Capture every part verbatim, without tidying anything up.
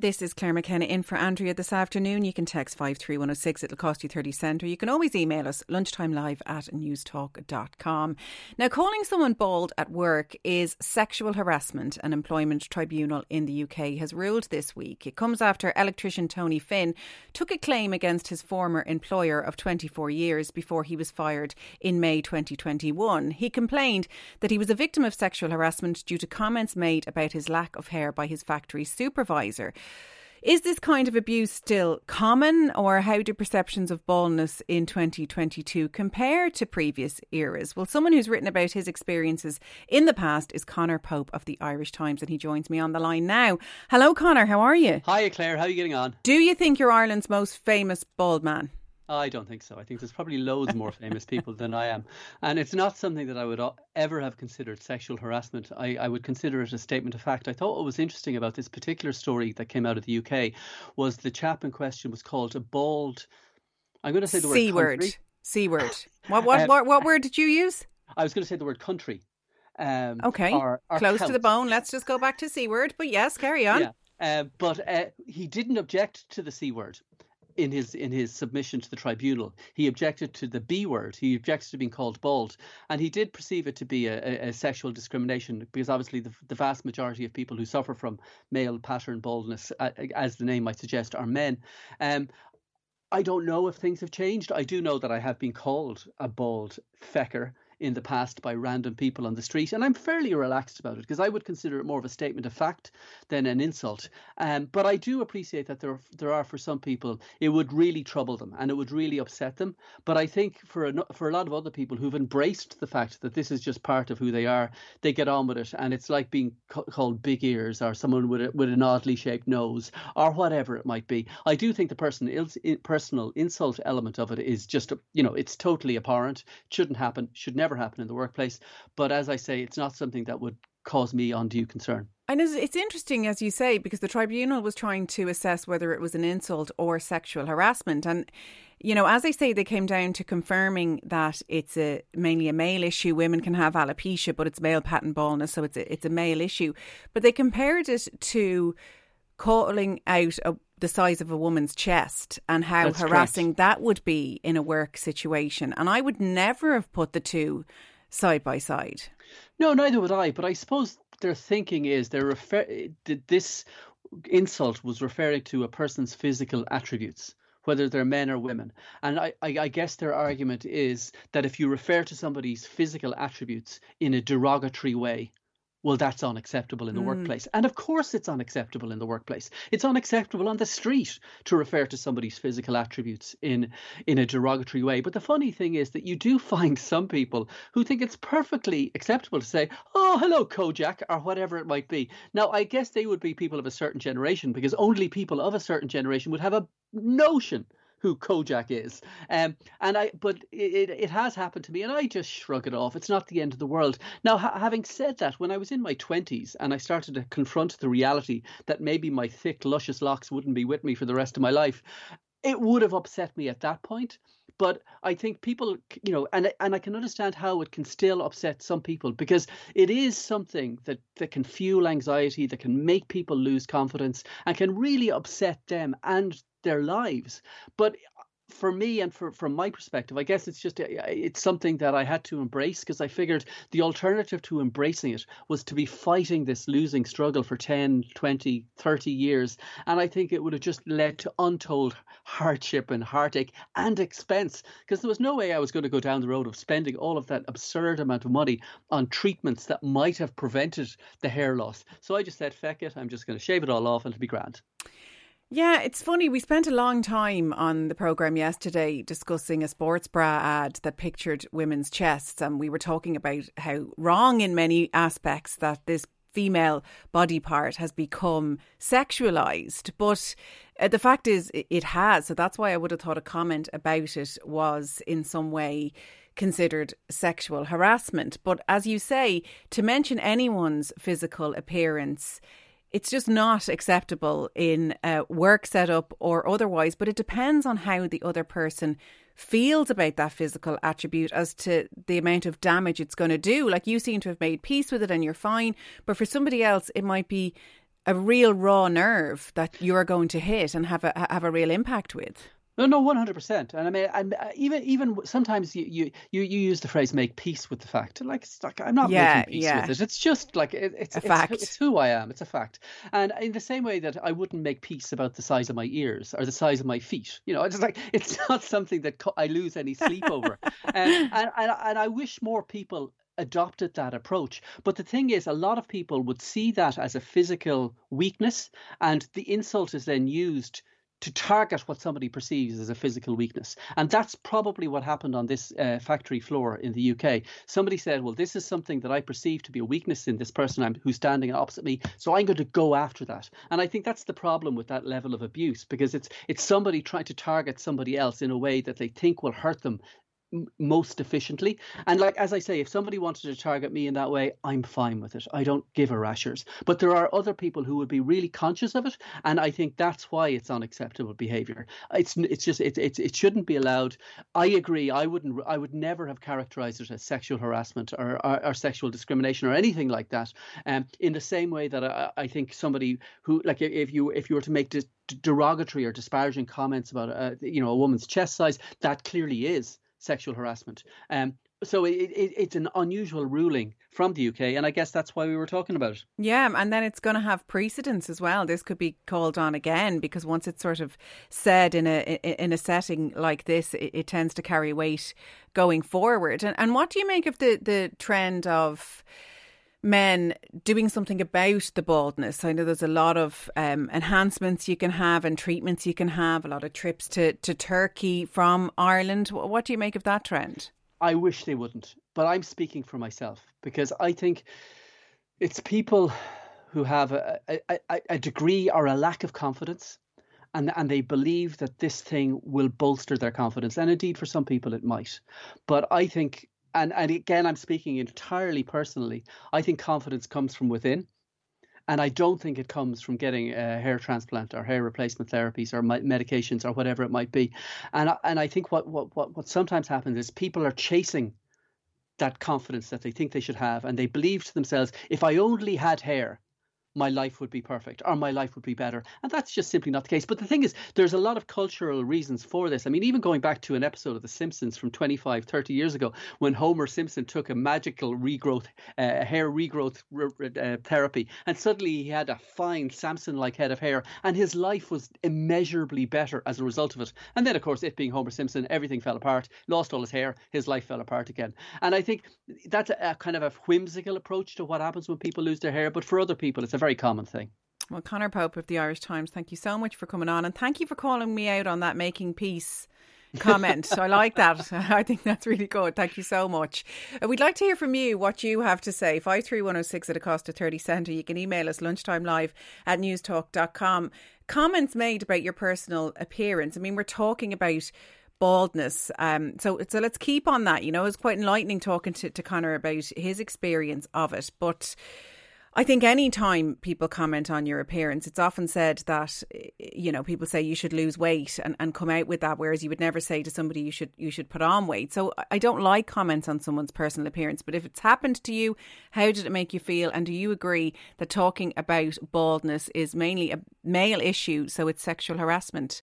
This is Claire McKenna in for Andrea this afternoon. You can text five three one oh six. It'll cost you thirty cents. Or you can always email us lunchtime live at newstalk dot com. Now, calling someone bald at work is sexual harassment. An employment tribunal in the U K has ruled this week. It comes after electrician Tony Finn took a claim against his former employer of twenty-four years before he was fired in May twenty twenty-one. He complained that he was a victim of sexual harassment due to comments made about his lack of hair by his factory supervisor. Is this kind of abuse still common, or how do perceptions of baldness in twenty twenty-two compare to previous eras? Well, someone who's written about his experiences in the past is Conor Pope of the Irish Times, and he joins me on the line now. Hello, Conor. How are you? Hiya, Claire. How are you getting on? Do you think you're Ireland's most famous bald man? I don't think so. I think there's probably loads more famous people than I am. And it's not something that I would ever have considered sexual harassment. I, I would consider it a statement of fact. I thought what was interesting about this particular story that came out of the U K was the chap in question was called a bald... I'm going to say the word C word. C word. What, what, um, what, what word did you use? I was going to say the word country. Um, okay. Or, or Close count. to the bone. Let's just go back to C word. But yes, carry on. Yeah. Uh, but uh, he didn't object to the C word. In his in his submission to the tribunal, he objected to the B word. He objected to being called bald, and he did perceive it to be a, a, a sexual discrimination, because obviously the, the vast majority of people who suffer from male pattern baldness, uh, as the name might suggest, are men. Um, I don't know if things have changed. I do know that I have been called a bald fecker in the past by random people on the street, and I'm fairly relaxed about it because I would consider it more of a statement of fact than an insult. Um, but I do appreciate that there are, there are for some people it would really trouble them and it would really upset them. But I think for a, for a lot of other people who've embraced the fact that this is just part of who they are, they get on with it, and it's like being co- called big ears or someone with a, with an oddly shaped nose or whatever it might be. I do think the person il- personal insult element of it is just, you know, it's totally abhorrent. Shouldn't happen. Should never happen in the workplace, but as I say, it's not something that would cause me undue concern. And it's interesting, as you say, because the tribunal was trying to assess whether it was an insult or sexual harassment, and you know, as I say, they came down to confirming that it's a mainly a male issue. Women can have alopecia, but it's male pattern baldness, so it's a, it's a male issue. But they compared it to calling out a the size of a woman's chest and how That's harassing correct. that would be in a work situation. And I would never have put the two side by side. No, neither would I. But I suppose their thinking is they're refer- this insult was referring to a person's physical attributes, whether they're men or women. And I, I, I guess their argument is that if you refer to somebody's physical attributes in a derogatory way, well, that's unacceptable in the mm. workplace. And of course it's unacceptable in the workplace. It's unacceptable on the street to refer to somebody's physical attributes in in a derogatory way. But the funny thing is that you do find some people who think it's perfectly acceptable to say, oh, hello, Kojak, or whatever it might be. Now, I guess they would be people of a certain generation, because only people of a certain generation would have a notion who Kojak is. Um, and I, but it, it has happened to me, and I just shrug it off. It's not the end of the world. Now, ha- having said that, when I was in my twenties and I started to confront the reality that maybe my thick, luscious locks wouldn't be with me for the rest of my life, it would have upset me at that point. But I think people, you know, and and I can understand how it can still upset some people, because it is something that, that can fuel anxiety, that can make people lose confidence and can really upset them and their lives. But for me, and for, from my perspective, I guess it's just it's something that I had to embrace, because I figured the alternative to embracing it was to be fighting this losing struggle for ten, twenty, thirty years. And I think it would have just led to untold hardship and heartache and expense, because there was no way I was going to go down the road of spending all of that absurd amount of money on treatments that might have prevented the hair loss. So I just said, feck it, I'm just going to shave it all off and it'll be grand. Yeah, it's funny. We spent a long time on the programme yesterday discussing a sports bra ad that pictured women's chests, and we were talking about how wrong in many aspects that this female body part has become sexualised. But uh, the fact is it has. So that's why I would have thought a comment about it was in some way considered sexual harassment. But as you say, to mention anyone's physical appearance It's just not acceptable in a work setup or otherwise, but it depends on how the other person feels about that physical attribute as to the amount of damage it's going to do. Like, you seem to have made peace with it and you're fine, but for somebody else it might be a real raw nerve that you're going to hit and have a have a real impact with. No, no, one hundred percent. And I mean, and even even sometimes you, you, you, you use the phrase "make peace with the fact." Like, it's like I'm not yeah, making peace yeah. with it. It's just like it, it's a it's, fact. It's who I am. It's a fact. And in the same way that I wouldn't make peace about the size of my ears or the size of my feet, you know, it's like it's not something that I lose any sleep over. And, and and and I wish more people adopted that approach. But the thing is, a lot of people would see that as a physical weakness, and the insult is then used to target what somebody perceives as a physical weakness. And that's probably what happened on this uh, factory floor in the U K. Somebody said, well, this is something that I perceive to be a weakness in this person I'm, who's standing opposite me, so I'm going to go after that. And I think that's the problem with that level of abuse, because it's it's somebody trying to target somebody else in a way that they think will hurt them most efficiently. And like, as I say, if somebody wanted to target me in that way, I'm fine with it. I don't give a rashers. But there are other people who would be really conscious of it, and I think that's why it's unacceptable behavior. It's it's just it it, it shouldn't be allowed. I agree. I wouldn't. I would never have characterized it as sexual harassment or or, or sexual discrimination or anything like that. Um, in the same way that I, I think somebody who, like, if you if you were to make de- derogatory or disparaging comments about uh, you know a woman's chest size, that clearly is sexual harassment. Um, so it, it it's an unusual ruling from the U K, and I guess that's why we were talking about it. Yeah, and then it's going to have precedence as well. This could be called on again, because once it's sort of said in a in a setting like this, it, it tends to carry weight going forward. And and what do you make of the the trend of men doing something about the baldness? I know there's a lot of um, enhancements you can have and treatments you can have, a lot of trips to, to Turkey from Ireland. What do you make of that trend? I wish they wouldn't, but I'm speaking for myself, because I think it's people who have a, a, a degree or a lack of confidence, and and they believe that this thing will bolster their confidence. And indeed, for some people, it might. But I think And and again, I'm speaking entirely personally. I think confidence comes from within. And I don't think it comes from getting a hair transplant or hair replacement therapies or medications or whatever it might be. And, and I think what, what, what, what sometimes happens is people are chasing that confidence that they think they should have. And they believe to themselves, if I only had hair, my life would be perfect, or my life would be better. And that's just simply not the case. But the thing is, there's a lot of cultural reasons for this. I mean, even going back to an episode of The Simpsons from twenty-five, thirty years ago, when Homer Simpson took a magical regrowth, uh, hair regrowth uh, therapy, and suddenly he had a fine Samson-like head of hair, and his life was immeasurably better as a result of it. And then, of course, it being Homer Simpson, everything fell apart, lost all his hair, his life fell apart again. And I think that's a, a kind of a whimsical approach to what happens when people lose their hair. But for other people, it's a very Very common thing. Well, Conor Pope of the Irish Times, thank you so much for coming on, and thank you for calling me out on that making peace comment. So I like that. I think that's really good. Thank you so much. Uh, we'd like to hear from you what you have to say. five three one oh six at a cost of thirty cents. You can email us lunchtime live at newstalk dot com. Comments made about your personal appearance. I mean, we're talking about baldness. Um, so so let's keep on that. You know, it was quite enlightening talking to, to Conor about his experience of it. But I think any time people comment on your appearance, it's often said that, you know, people say you should lose weight and, and come out with that, whereas you would never say to somebody you should you should put on weight. So I don't like comments on someone's personal appearance, but if it's happened to you, how did it make you feel? And do you agree that talking about baldness is mainly a male issue, so it's sexual harassment?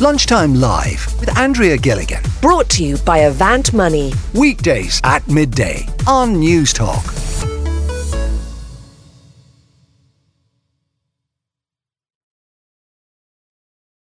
Lunchtime Live with Andrea Gilligan. Brought to you by Avant Money. Weekdays at midday on News Talk.